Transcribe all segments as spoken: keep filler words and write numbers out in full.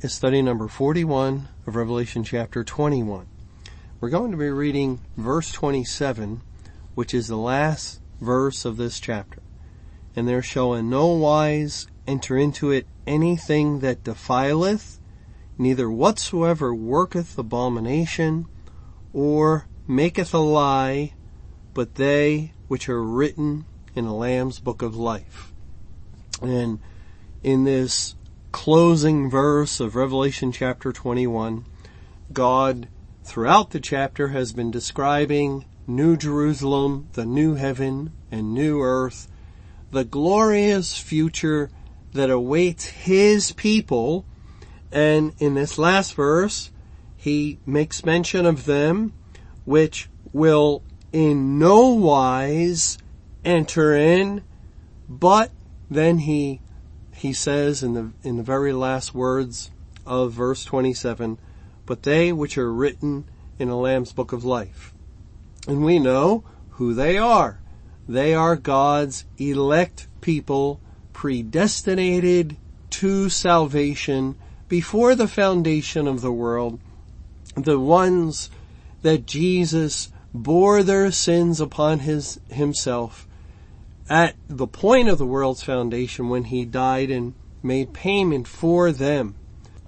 is study number forty-one of Revelation chapter twenty-one. We're going to be reading verse twenty-seven, which is the last verse of this chapter. And there shall in no wise enter into it anything that defileth, neither whatsoever worketh abomination, or maketh a lie, but they which are written in the Lamb's book of life. And in this closing verse of Revelation chapter twenty-one, God throughout the chapter has been describing New Jerusalem, the new heaven and new earth, the glorious future that awaits his people. And in this last verse, he makes mention of them, which will in no wise enter in, but then he He says in the in the very last words of verse twenty-seven, but they which are written in the Lamb's book of life. And we know who they are. They are God's elect people, predestinated to salvation before the foundation of the world, the ones that Jesus bore their sins upon his himself at the point of the world's foundation when he died and made payment for them.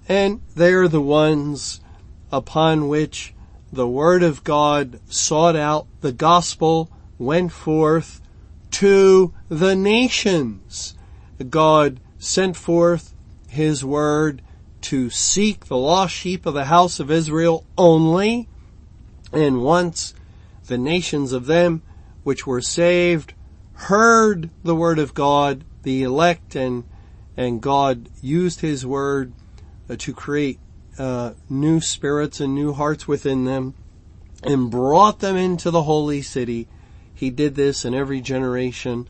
And they're the ones upon which the word of God sought out, the gospel went forth to the nations. God sent forth his word to seek the lost sheep of the house of Israel only. And once the nations of them which were saved heard the word of God, the elect, and and God used his word uh, to create uh new spirits and new hearts within them and brought them into the holy city. He did this in every generation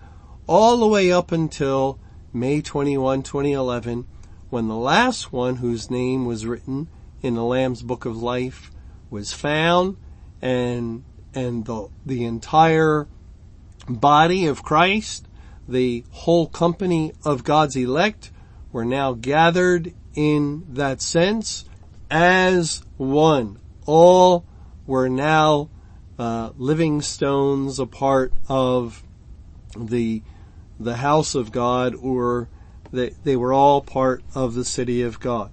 all the way up until May twenty-first, twenty eleven, when the last one whose name was written in the Lamb's book of life was found, and and the the entire body of Christ, the whole company of God's elect, were now gathered in that sense as one. All were now uh, living stones, a part of the the house of God, or they, they were all part of the city of God.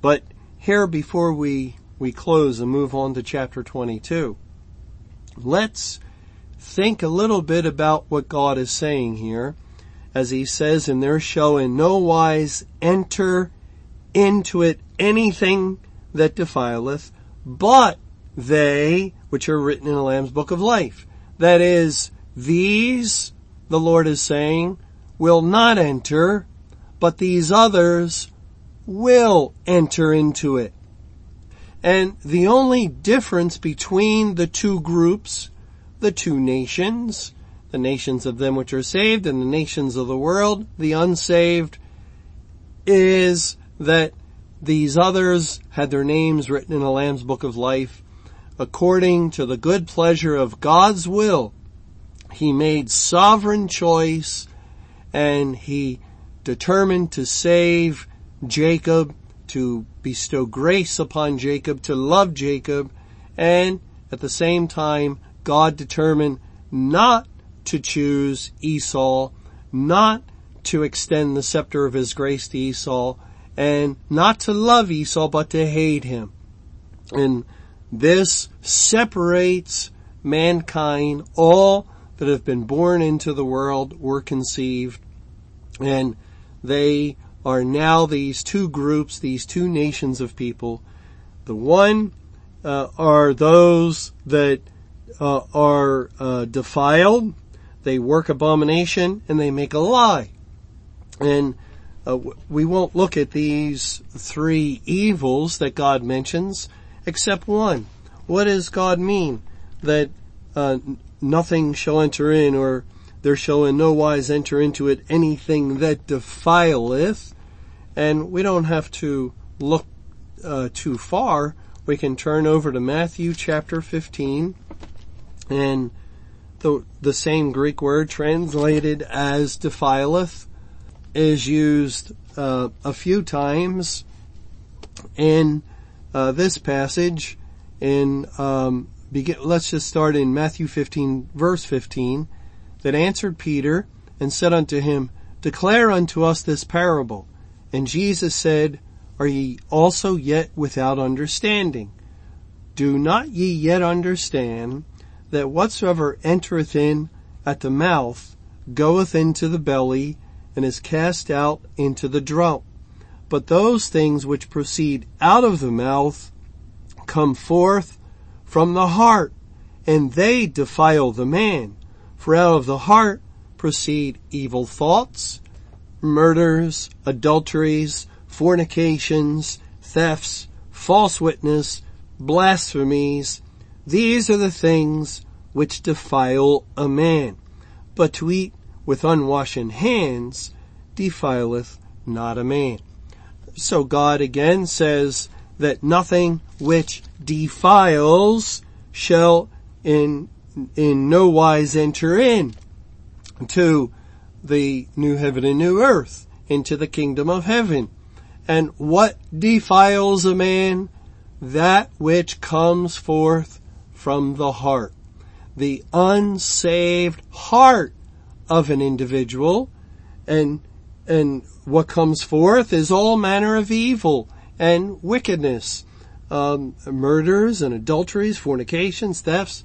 But here, before we, we close and move on to chapter twenty-two, let's think a little bit about what God is saying here, as he says, and there shall in no wise enter into it anything that defileth, but they which are written in the Lamb's book of life. That is, these, the Lord is saying, will not enter, but these others will enter into it. And the only difference between the two groups, the two nations, the nations of them which are saved and the nations of the world, the unsaved, is that these others had their names written in the Lamb's book of life. According to the good pleasure of God's will, he made sovereign choice, and he determined to save Jacob, to bestow grace upon Jacob, to love Jacob, and at the same time God determined not to choose Esau, not to extend the scepter of his grace to Esau, and not to love Esau, but to hate him. And this separates mankind. All that have been born into the world were conceived, and they are now these two groups, these two nations of people. The one uh, are those that Uh, are uh, defiled, they work abomination, and they make a lie. And Uh, we won't look at these three evils that God mentions, except one. What does God mean? That uh, nothing shall enter in, or there shall in no wise enter into it anything that defileth. And we don't have to look uh, too far. We can turn over to Matthew chapter fifteen, and the the same Greek word translated as defileth is used uh, a few times in uh, this passage. In um, begin, let's just start in Matthew fifteen, verse fifteen. That answered Peter and said unto him, "Declare unto us this parable." And Jesus said, "Are ye also yet without understanding? Do not ye yet understand that whatsoever entereth in at the mouth goeth into the belly, and is cast out into the draught? But those things which proceed out of the mouth come forth from the heart, and they defile the man. For out of the heart proceed evil thoughts, murders, adulteries, fornications, thefts, false witness, blasphemies. These are the things which defile a man. But to eat with unwashen hands defileth not a man." So God again says that nothing which defiles shall in in no wise enter in to the new heaven and new earth, into the kingdom of heaven. And what defiles a man? That which comes forth from the heart. The unsaved heart of an individual, and and what comes forth is all manner of evil and wickedness, um, murders and adulteries, fornications, thefts.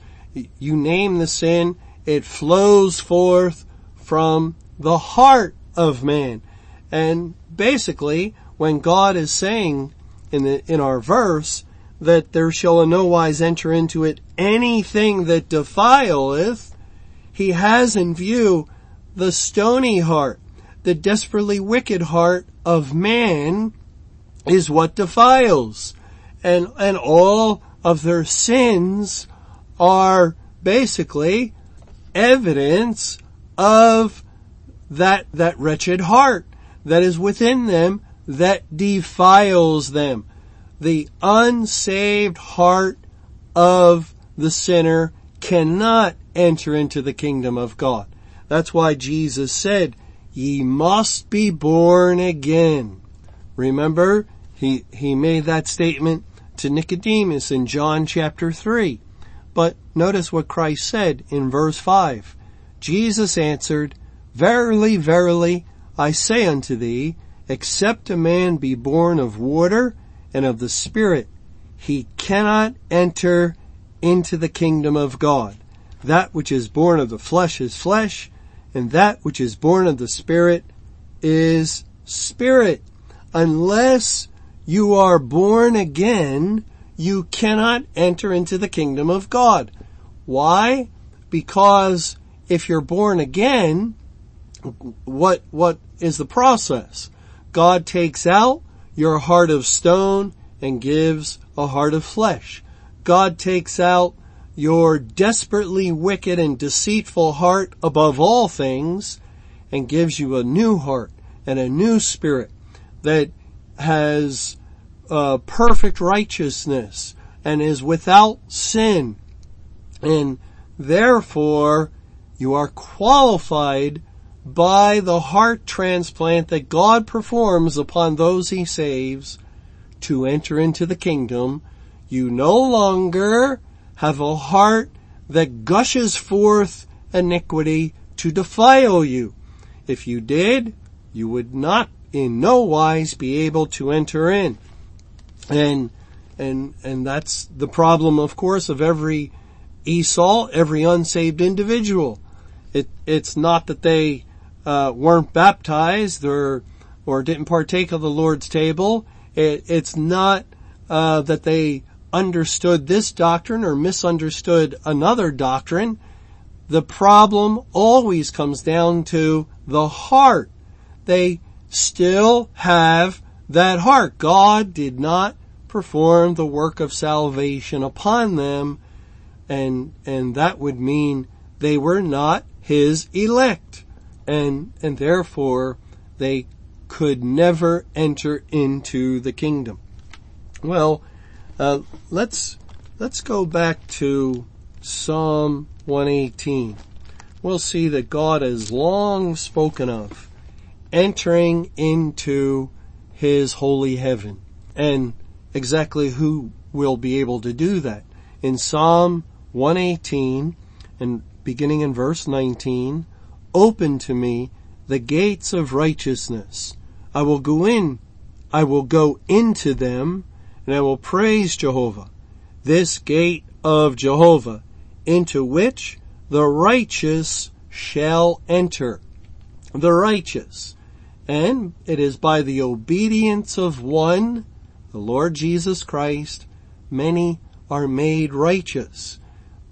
You name the sin, it flows forth from the heart of man. And basically, when God is saying in the, in our verse that there shall in no wise enter into it anything that defileth, he has in view the stony heart, the desperately wicked heart of man is what defiles. And, and all of their sins are basically evidence of that, that wretched heart that is within them that defiles them. The unsaved heart of the sinner cannot enter into the kingdom of God. That's why Jesus said, "Ye must be born again." Remember, he, he made that statement to Nicodemus in John chapter three. But notice what Christ said in verse five. Jesus answered, "Verily, verily, I say unto thee, except a man be born of water and of the Spirit, he cannot enter into the kingdom of God. That which is born of the flesh is flesh, and that which is born of the Spirit is spirit." Unless you are born again, you cannot enter into the kingdom of God. Why? Because if you're born again, what, what is the process? God takes out your heart of stone and gives a heart of flesh. God takes out your desperately wicked and deceitful heart above all things and gives you a new heart and a new spirit that has Uh, perfect righteousness and is without sin. And therefore, you are qualified by the heart transplant that God performs upon those he saves to enter into the kingdom. You no longer have a heart that gushes forth iniquity to defile you. If you did, you would not in no wise be able to enter in. And, and, and that's the problem, of course, of every Esau, every unsaved individual. It, it's not that they, uh, weren't baptized or, or didn't partake of the Lord's table. It, it's not, uh, that they understood this doctrine or misunderstood another doctrine. The problem always comes down to the heart. They still have that heart. God did not perform the work of salvation upon them, and and that would mean they were not his elect, and and therefore they could never enter into the kingdom. Well, uh, let's let's go back to Psalm one eighteen. We'll see that God has long spoken of entering into his holy heaven, and exactly who will be able to do that. In Psalm one eighteen, and beginning in verse nineteen, "Open to me the gates of righteousness. I will go in, I will go into them, and I will praise Jehovah, this gate of Jehovah, into which the righteous shall enter." The righteous. And it is by the obedience of one, the Lord Jesus Christ, many are made righteous.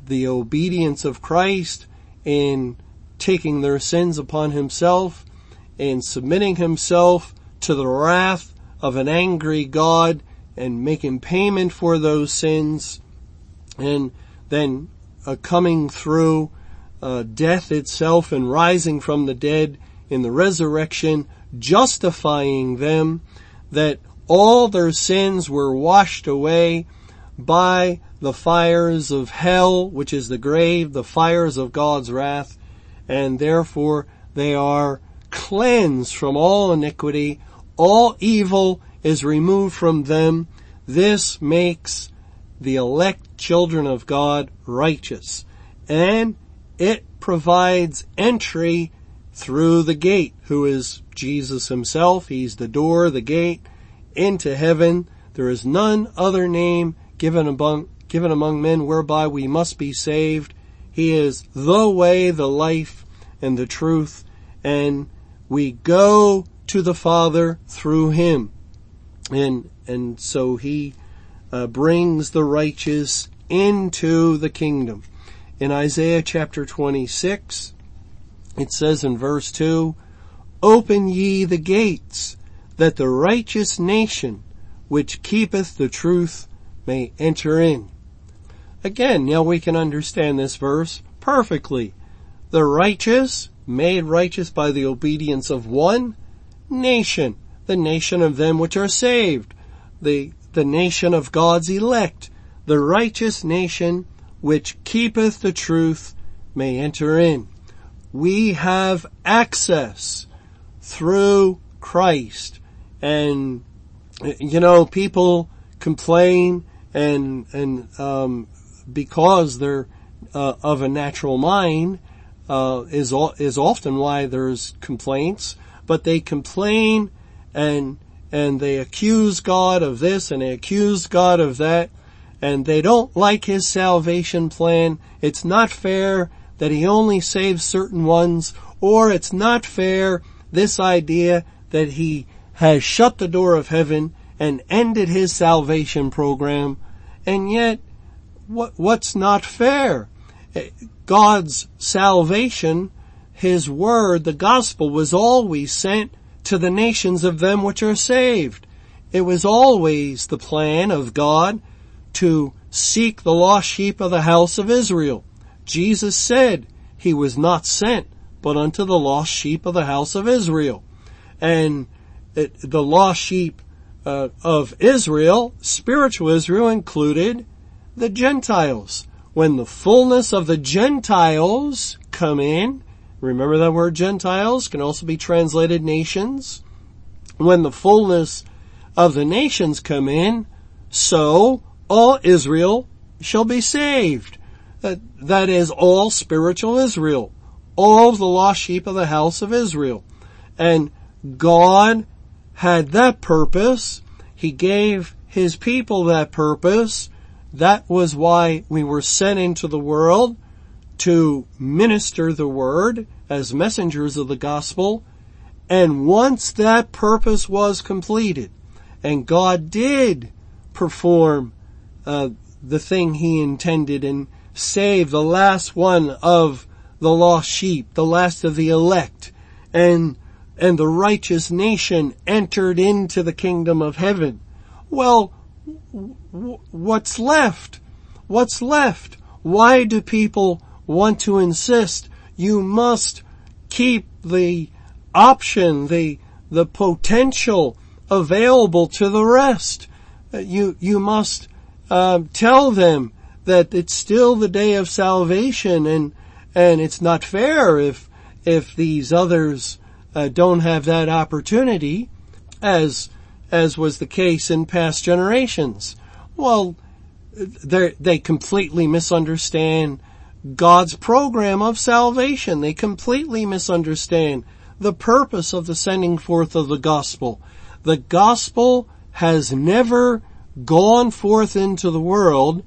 The obedience of Christ in taking their sins upon himself and submitting himself to the wrath of an angry God and making payment for those sins, and then uh, coming through uh, death itself and rising from the dead in the resurrection, justifying them, that all their sins were washed away by the fires of hell, which is the grave, the fires of God's wrath, and therefore they are cleansed from all iniquity. All evil is removed from them. This makes the elect children of God righteous, and it provides entry through the gate, who is Jesus himself. He's the door, the gate, into heaven. There is none other name given among, given among men whereby we must be saved. He is the way, the life, and the truth, and we go to the Father through him. And, and so he uh, brings the righteous into the kingdom. In Isaiah chapter twenty-six, it says in verse two, "Open ye the gates, that the righteous nation which keepeth the truth may enter in." Again, now we can understand this verse perfectly. The righteous, made righteous by the obedience of one nation, the nation of them which are saved, the, the nation of God's elect, the righteous nation which keepeth the truth may enter in. We have access through Christ. And, you know, people complain and, and, um, because they're, uh, of a natural mind, uh, is, is often why there's complaints, but they complain and, and they accuse God of this and they accuse God of that, and they don't like his salvation plan. It's not fair that he only saves certain ones, or it's not fair, this idea that he has shut the door of heaven and ended his salvation program. And yet, what, what's not fair? God's salvation, his word, the gospel, was always sent to the nations of them which are saved. It was always the plan of God to seek the lost sheep of the house of Israel. Jesus said he was not sent but unto the lost sheep of the house of Israel. And it, the lost sheep uh, of Israel, spiritual Israel, included the Gentiles. When the fullness of the Gentiles come in, remember that word Gentiles can also be translated nations. When the fullness of the nations come in, so all Israel shall be saved. That, that is all spiritual Israel, all the lost sheep of the house of Israel. And God had that purpose. He gave his people that purpose. That was why we were sent into the world, to minister the word as messengers of the gospel. And once that purpose was completed, and God did perform uh, the thing he intended and save the last one of the lost sheep, the last of the elect, and and the righteous nation entered into the kingdom of heaven. Well, w- what's left? What's left? Why do people want to insist you must keep the option, the the potential available to the rest? You you must uh, tell them that it's still the day of salvation, and and it's not fair if if these others uh, don't have that opportunity, as as was the case in past generations. Well, they they completely misunderstand God's program of salvation. They completely misunderstand the purpose of the sending forth of the gospel. The gospel has never gone forth into the world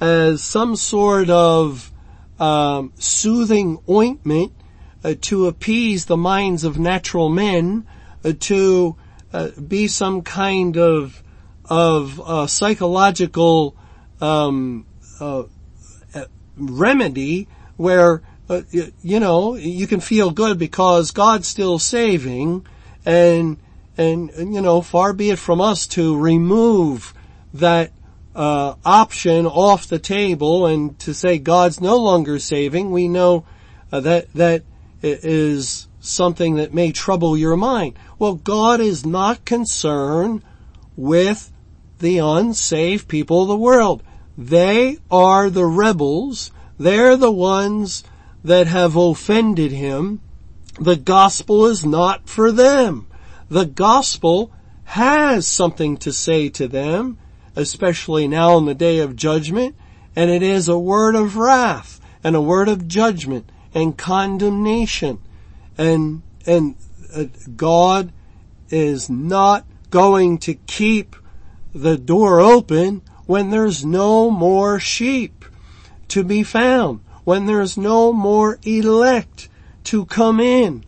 as some sort of um, soothing ointment uh, to appease the minds of natural men, uh, to uh, be some kind of of uh, psychological um, uh, remedy where Uh, you know, you can feel good because God's still saving, and, and, you know, far be it from us to remove that, uh, option off the table and to say God's no longer saving. We know uh, that, that is something that may trouble your mind. Well, God is not concerned with the unsaved people of the world. They are the rebels. They're the ones that have offended him. The gospel is not for them. The gospel has something to say to them, especially now in the day of judgment, and it is a word of wrath and a word of judgment and condemnation. And and uh, God is not going to keep the door open when there's no more sheep to be found, when there's no more elect to come in.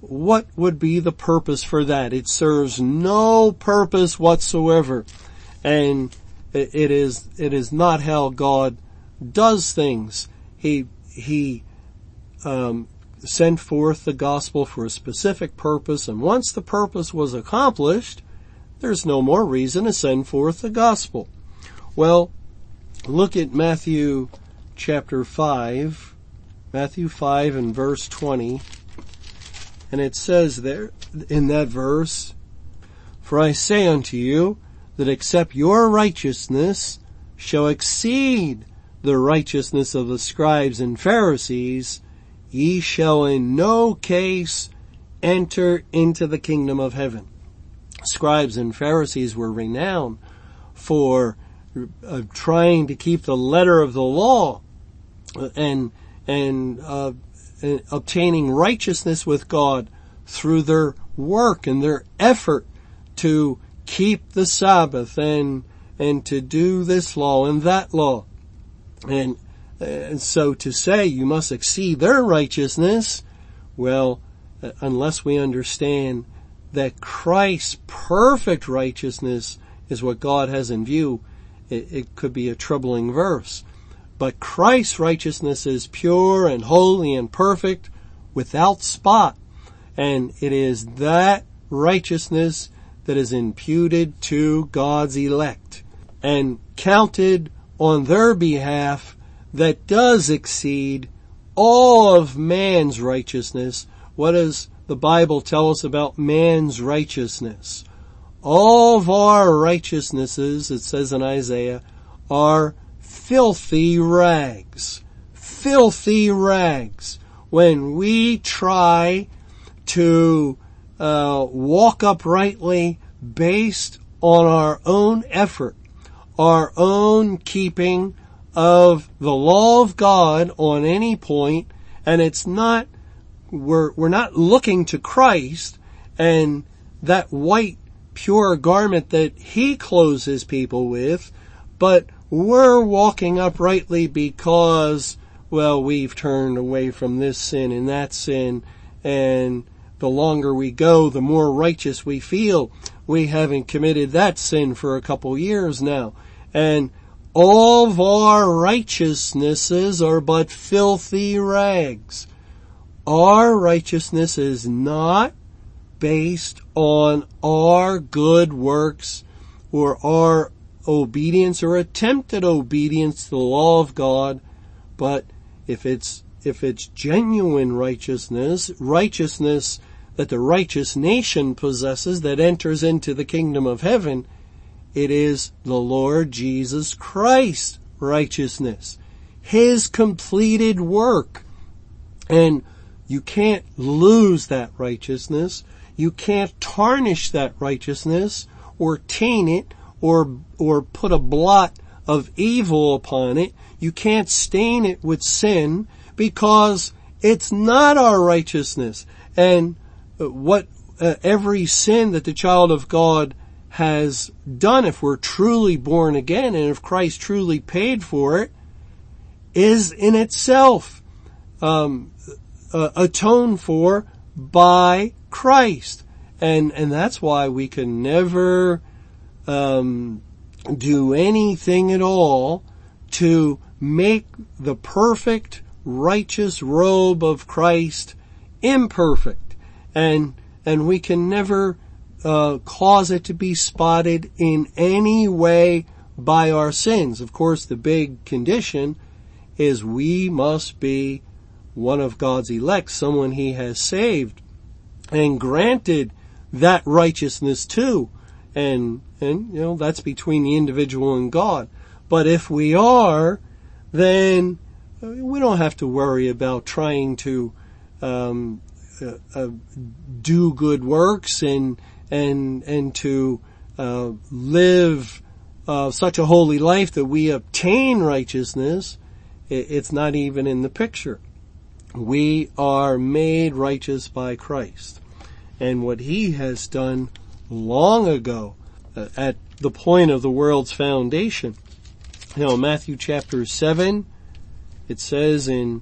What would be the purpose for that? It serves no purpose whatsoever. And it is, it is not how God does things. He, he, um, sent forth the gospel for a specific purpose. And once the purpose was accomplished, there's no more reason to send forth the gospel. Well, look at Matthew chapter five, Matthew five and verse twenty, and it says there in that verse, "For I say unto you, that except your righteousness shall exceed the righteousness of the scribes and Pharisees, ye shall in no case enter into the kingdom of heaven." Scribes and Pharisees were renowned for uh, trying to keep the letter of the law, and and, uh, and obtaining righteousness with God through their work and their effort to keep the Sabbath and and to do this law and that law, and and so to say you must exceed their righteousness. Well, unless we understand that Christ's perfect righteousness is what God has in view, it, it could be a troubling verse. But Christ's righteousness is pure and holy and perfect, without spot. And it is that righteousness that is imputed to God's elect and counted on their behalf, that does exceed all of man's righteousness. What does the Bible tell us about man's righteousness? All of our righteousnesses, it says in Isaiah, are filthy rags, filthy rags. When we try to uh, walk uprightly based on our own effort, our own keeping of the law of God on any point, and it's not, we're we're not looking to Christ and that white pure garment that He clothes His people with, but we're walking uprightly because, well, we've turned away from this sin and that sin, and the longer we go, the more righteous we feel. We haven't committed that sin for a couple years now. And all of our righteousnesses are but filthy rags. Our righteousness is not based on our good works or our obedience or attempted obedience to the law of God. But if it's, if it's genuine righteousness, righteousness that the righteous nation possesses that enters into the kingdom of heaven, it is the Lord Jesus Christ's righteousness, His completed work. And you can't lose that righteousness. You can't tarnish that righteousness or taint it or, or put a blot of evil upon it. You can't stain it with sin because it's not our righteousness. And what uh, every sin that the child of God has done, if we're truly born again and if Christ truly paid for it, is in itself um, uh, atoned for by Christ. And and that's why we can never um, do anything at all to make the perfect righteous robe of Christ imperfect, and and we can never Uh, cause it to be spotted in any way by our sins. Of course, the big condition is we must be one of God's elect, someone He has saved and granted that righteousness to. And, and, you know, that's between the individual and God. But if we are, then we don't have to worry about trying to, um, uh, uh, do good works and, and and to uh live uh such a holy life that we obtain righteousness. It, it's not even in the picture. We are made righteous by Christ and what He has done long ago uh, at the point of the world's foundation. You know, Matthew chapter seven, it says in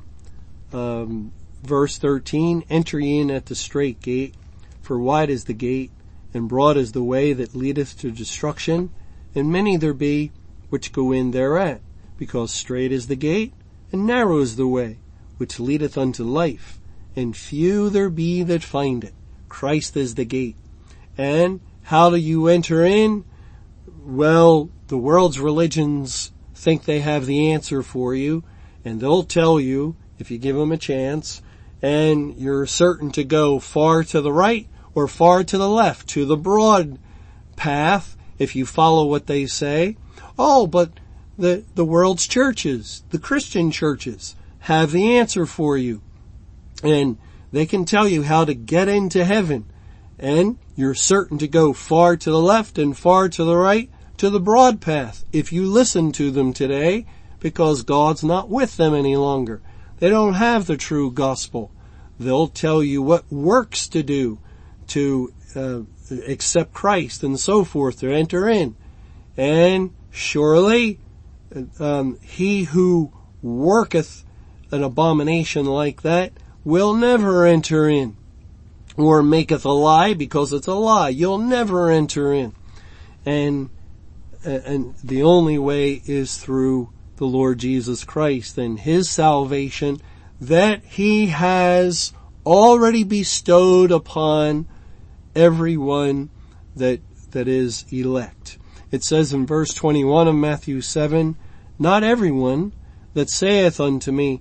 um verse thirteen, "Enter ye in at the strait gate, for wide is the gate, and broad is the way that leadeth to destruction, and many there be which go in thereat. Because strait is the gate, and narrow is the way, which leadeth unto life, and few there be that find it. Christ is the gate." And how do you enter in? Well, the world's religions think they have the answer for you, and they'll tell you, if you give them a chance, and you're certain to go far to the right or far to the left, to the broad path, if you follow what they say. Oh, but the the world's churches, the Christian churches, have the answer for you. And they can tell you how to get into heaven. And you're certain to go far to the left and far to the right, to the broad path, if you listen to them today, because God's not with them any longer. They don't have the true gospel. They'll tell you what works to do to uh, accept Christ and so forth, to enter in. And surely um, he who worketh an abomination like that will never enter in. Or maketh a lie, because it's a lie, you'll never enter in. And and the only way is through the Lord Jesus Christ and His salvation that He has already bestowed upon everyone that, that is elect. It says in verse twenty-one of Matthew seven, "Not everyone that saith unto me,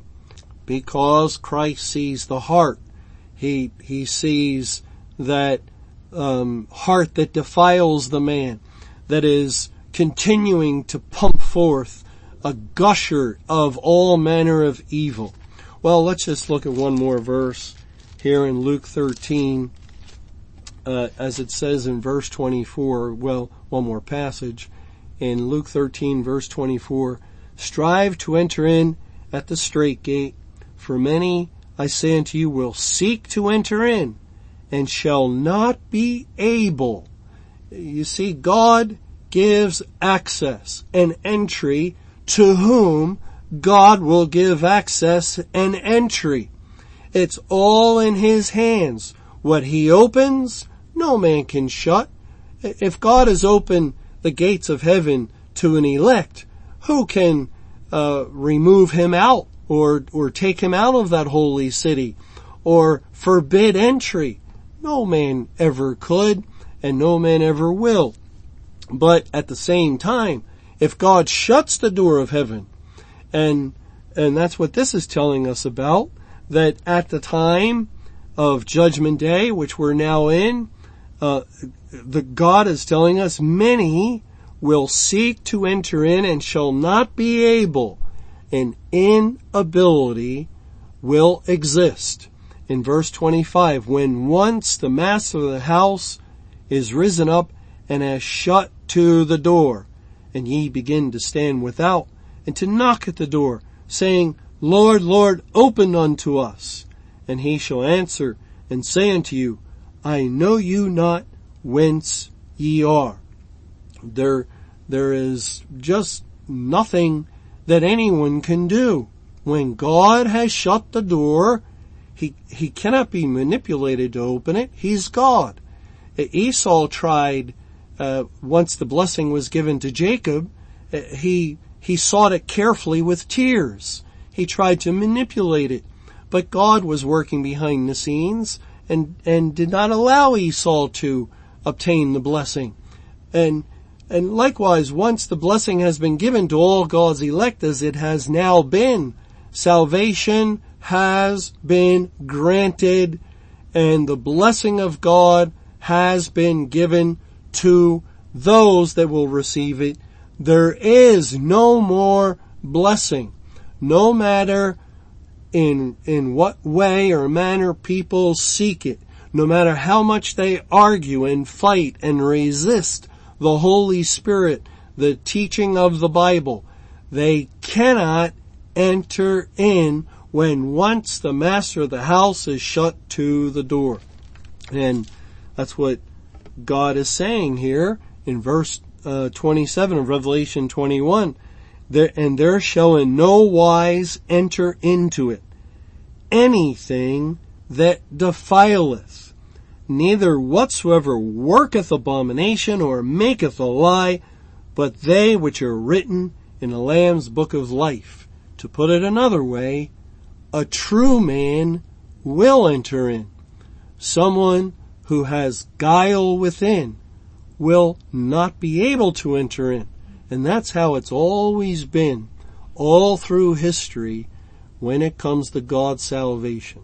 Because Christ sees the heart. He, he sees that, um, heart that defiles the man, that is continuing to pump forth a gusher of all manner of evil. Well, let's just look at one more verse here in Luke thirteen. Uh, as it says in verse twenty-four, well, one more passage. In Luke thirteen, verse twenty-four, "Strive to enter in at the strait gate, for many, I say unto you, will seek to enter in, and shall not be able. You see, God gives access and entry to whom God will give access and entry. It's all in his hands. What he opens, no man can shut. If God has opened the gates of heaven to an elect, who can uh, remove him out or or take him out of that holy city or forbid entry? No man ever could, and no man ever will. But at the same time, if God shuts the door of heaven, and and that's what this is telling us about, that at the time of Judgment Day, which we're now in, uh, the God is telling us many will seek to enter in and shall not be able. An inability will exist. In verse twenty-five, when once the master of the house is risen up and has shut to the door, and ye begin to stand without and to knock at the door, saying, Lord, Lord, open unto us. And he shall answer and say unto you, I know you not whence ye are. There, there is just nothing that anyone can do. When God has shut the door, he, he cannot be manipulated to open it. He's God. Esau tried, uh, once the blessing was given to Jacob, he, he sought it carefully with tears. He tried to manipulate it, but God was working behind the scenes and, and did not allow Esau to obtain the blessing. And, and likewise, once the blessing has been given to all God's elect, as it has now been, salvation has been granted and the blessing of God has been given to those that will receive it. There is no more blessing. No matter in in what way or manner people seek it, no matter how much they argue and fight and resist the Holy Spirit, the teaching of the Bible, they cannot enter in when once the master of the house is shut to the door. And that's what God is saying here in verse uh, twenty-seven of Revelation twenty-one. There, and there shall in no wise enter into it anything that defileth, neither whatsoever worketh abomination or maketh a lie, but they which are written in the Lamb's book of life. To put it another way, a true man will enter in. Someone who has guile within will not be able to enter in. And that's how it's always been, all through history, when it comes to God's salvation.